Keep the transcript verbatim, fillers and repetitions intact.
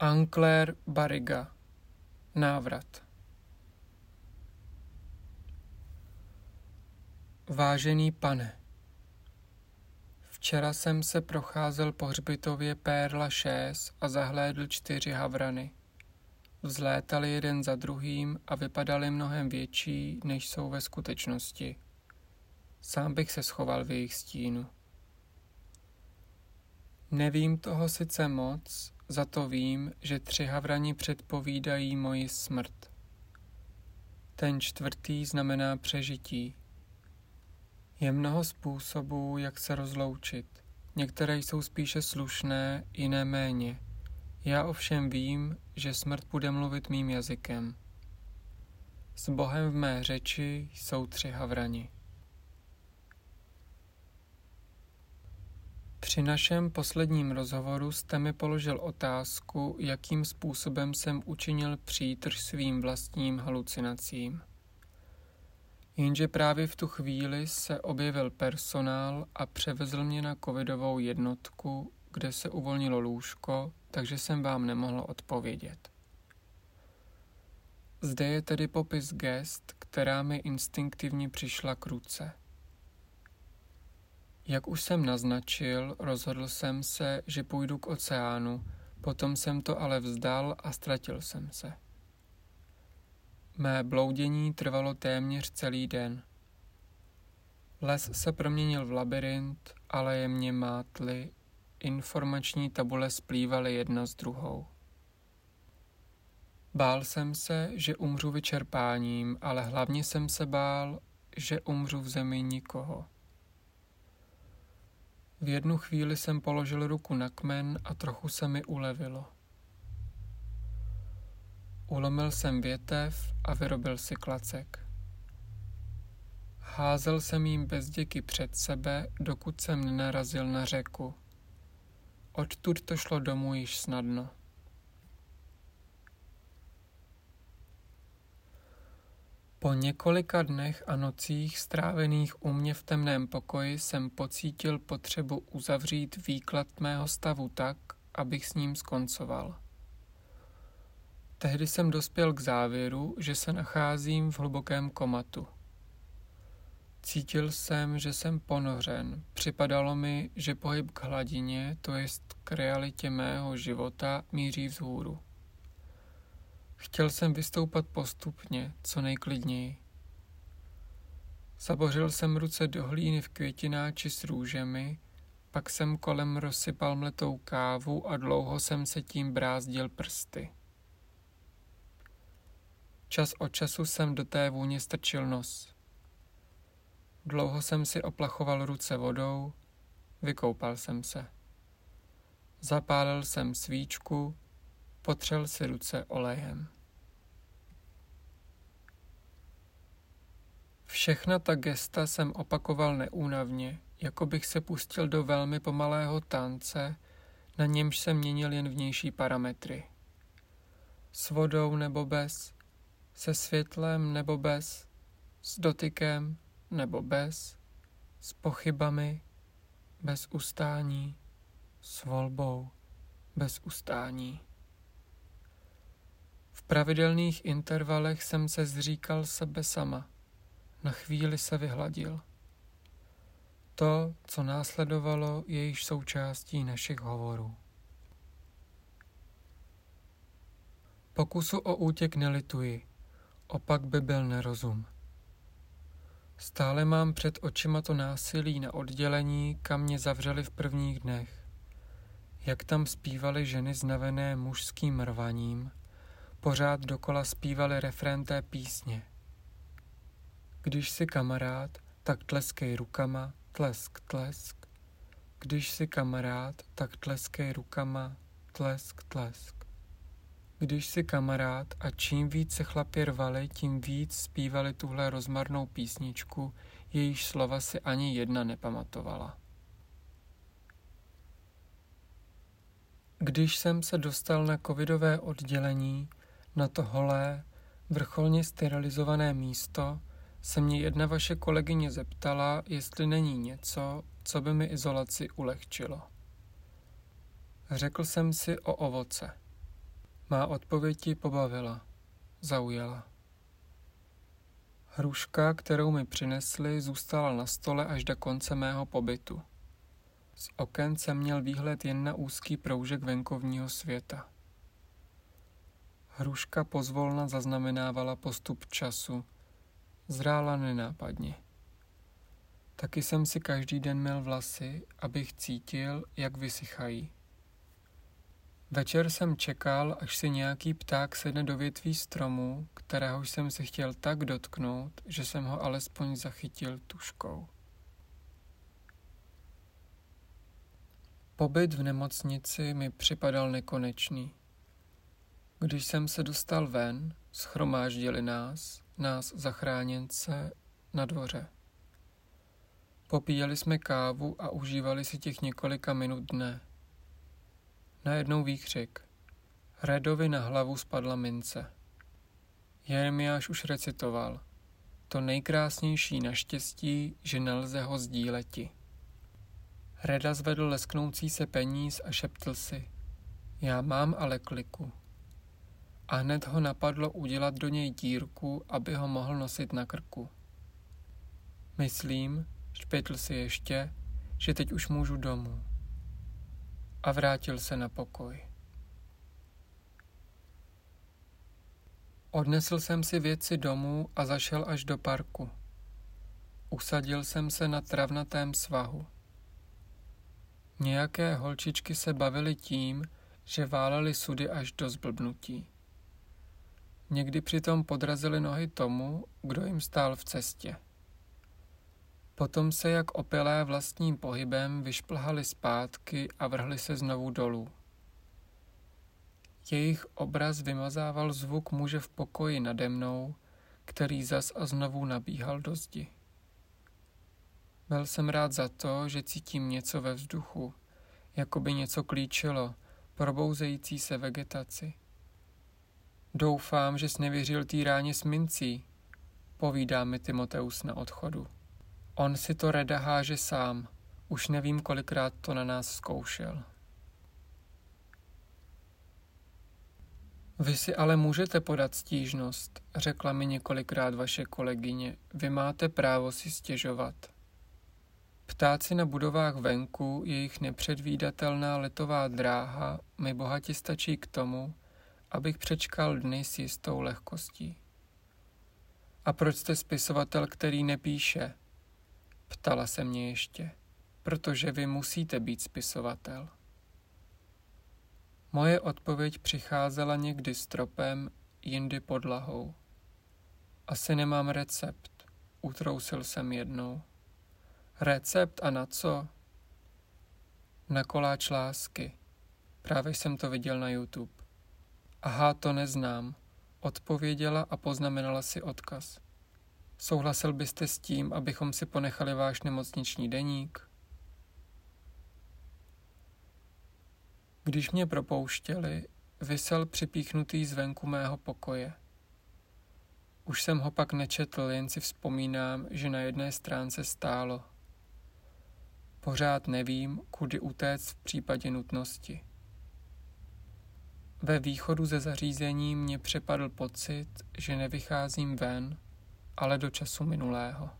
Anne-Claire Barriga. Návrat. Vážený pane, včera jsem se procházel po hřbitově Perla Šest a zahlédl čtyři havrany. Vzlétali jeden za druhým a vypadali mnohem větší, než jsou ve skutečnosti. Sám bych se schoval v jejich stínu. Nevím toho sice moc, za to vím, že tři havrani předpovídají moji smrt. Ten čtvrtý znamená přežití. Je mnoho způsobů, jak se rozloučit. Některé jsou spíše slušné, jiné méně. Já ovšem vím, že smrt bude mluvit mým jazykem. S Bohem v mé řeči jsou tři havrani. Při našem posledním rozhovoru jste mi položil otázku, jakým způsobem jsem učinil přítrž svým vlastním halucinacím. Jenže právě v tu chvíli se objevil personál a převezl mě na covidovou jednotku, kde se uvolnilo lůžko, takže jsem vám nemohl odpovědět. Zde je tedy popis gest, která mi instinktivně přišla k ruce. Jak už jsem naznačil, rozhodl jsem se, že půjdu k oceánu, potom jsem to ale vzdal a ztratil jsem se. Mé bloudění trvalo téměř celý den. Les se proměnil v labyrint, ale jemně mátly, informační tabule splývaly jedna s druhou. Bál jsem se, že umřu vyčerpáním, ale hlavně jsem se bál, že umřu v zemi nikoho. V jednu chvíli jsem položil ruku na kmen a trochu se mi ulevilo. Ulomil jsem větev a vyrobil si klacek. Házel jsem jím bezděky před sebe, dokud jsem nenarazil na řeku. Odtud to šlo domů již snadno. Po několika dnech a nocích strávených u mě v temném pokoji jsem pocítil potřebu uzavřít výklad mého stavu tak, abych s ním skoncoval. Tehdy jsem dospěl k závěru, že se nacházím v hlubokém komatu. Cítil jsem, že jsem ponořen. Připadalo mi, že pohyb k hladině, to jest k realitě mého života, míří vzhůru. Chtěl jsem vystoupat postupně, co nejklidněji. Zabořil jsem ruce do hlíny v květináči s růžemi, pak jsem kolem rozsypal mletou kávu a dlouho jsem se tím brázdil prsty. Čas od času jsem do té vůně strčil nos. Dlouho jsem si oplachoval ruce vodou, vykoupal jsem se. Zapálil jsem svíčku, potřel si ruce olejem. Všechna ta gesta jsem opakoval neúnavně, jako bych se pustil do velmi pomalého tance, na němž se měnil jen vnější parametry. S vodou nebo bez, se světlem nebo bez, s dotykem nebo bez, s pochybami, bez ustání, s volbou, bez ustání. V pravidelných intervalech jsem se zříkal sebe sama. Na chvíli se vyhladil. To, co následovalo, je již součástí našich hovorů. Pokusu o útěk nelituji, opak by byl nerozum. Stále mám před očima to násilí na oddělení, kam mě zavřeli v prvních dnech. Jak tam zpívaly ženy znavené mužským rvaním, pořád dokola zpívali refrén té písně. Když si kamarád, tak tleskej rukama, tlesk, tlesk. Když si kamarád, tak tleskej rukama, tlesk, tlesk. Když si kamarád a čím víc se chlapi rvali, tím víc zpívali tuhle rozmarnou písničku, jejíž slova si ani jedna nepamatovala. Když jsem se dostal na covidové oddělení, na to holé, vrcholně sterilizované místo, se mě jedna vaše kolegyně zeptala, jestli není něco, co by mi izolaci ulehčilo. Řekl jsem si o ovoce. Má odpověď ji pobavila, zaujala. Hruška, kterou mi přinesli, zůstala na stole až do konce mého pobytu. Z oken jsem měl výhled jen na úzký proužek venkovního světa. Hruška pozvolna zaznamenávala postup času. Zrála nenápadně. Taky jsem si každý den myl vlasy, abych cítil, jak vysychají. Večer jsem čekal, až si nějaký pták sedne do větví stromu, kterého jsem se chtěl tak dotknout, že jsem ho alespoň zachytil tužkou. Pobyt v nemocnici mi připadal nekonečný. Když jsem se dostal ven, shromáždili nás, nás zachráněnce, na dvoře. Popíjeli jsme kávu a užívali si těch několika minut dne. Najednou výkřik. Redovi na hlavu spadla mince. Jeremiáš už recitoval. To nejkrásnější naštěstí, že nelze ho sdíleti. Reda zvedl lesknoucí se peníz a šeptl si. Já mám ale kliku. A hned ho napadlo udělat do něj dírku, aby ho mohl nosit na krku. Myslím, špitl si ještě, že teď už můžu domů. A vrátil se na pokoj. Odnesl jsem si věci domů a zašel až do parku. Usadil jsem se na travnatém svahu. Nějaké holčičky se bavily tím, že válely sudy až do zblbnutí. Někdy přitom podrazily nohy tomu, kdo jim stál v cestě. Potom se jak opilé vlastním pohybem vyšplhali zpátky a vrhli se znovu dolů. Jejich obraz vymazával zvuk muže v pokoji nade mnou, který zas a znovu nabíhal do zdi. Byl jsem rád za to, že cítím něco ve vzduchu, jako by něco klíčilo, probouzející se vegetaci. Doufám, že jsi nevěřil tý ráně s mincí, povídá mi Timoteus na odchodu. On si to Reda háže sám. Už nevím, kolikrát to na nás zkoušel. Vy si ale můžete podat stížnost, řekla mi několikrát vaše kolegyně. Vy máte právo si stěžovat. Ptáci na budovách venku, jejich nepředvídatelná letová dráha, mi bohatě stačí k tomu, abych přečkal dny s jistou lehkostí. A proč jste spisovatel, který nepíše? Ptala se mě ještě, protože vy musíte být spisovatel. Moje odpověď přicházela někdy stropem, jindy podlahou. Asi nemám recept, utrousil jsem jednou. Recept a na co? Na koláč lásky. Právě jsem to viděl na YouTube. Aha, to neznám, odpověděla a poznamenala si odkaz. Souhlasil byste s tím, abychom si ponechali váš nemocniční deník? Když mě propouštěli, visel připíchnutý zvenku mého pokoje. Už jsem ho pak nečetl, jen si vzpomínám, že na jedné stránce stálo. Pořád nevím, kudy utéct v případě nutnosti. Ve východu ze zařízení mě přepadl pocit, že nevycházím ven, ale do času minulého.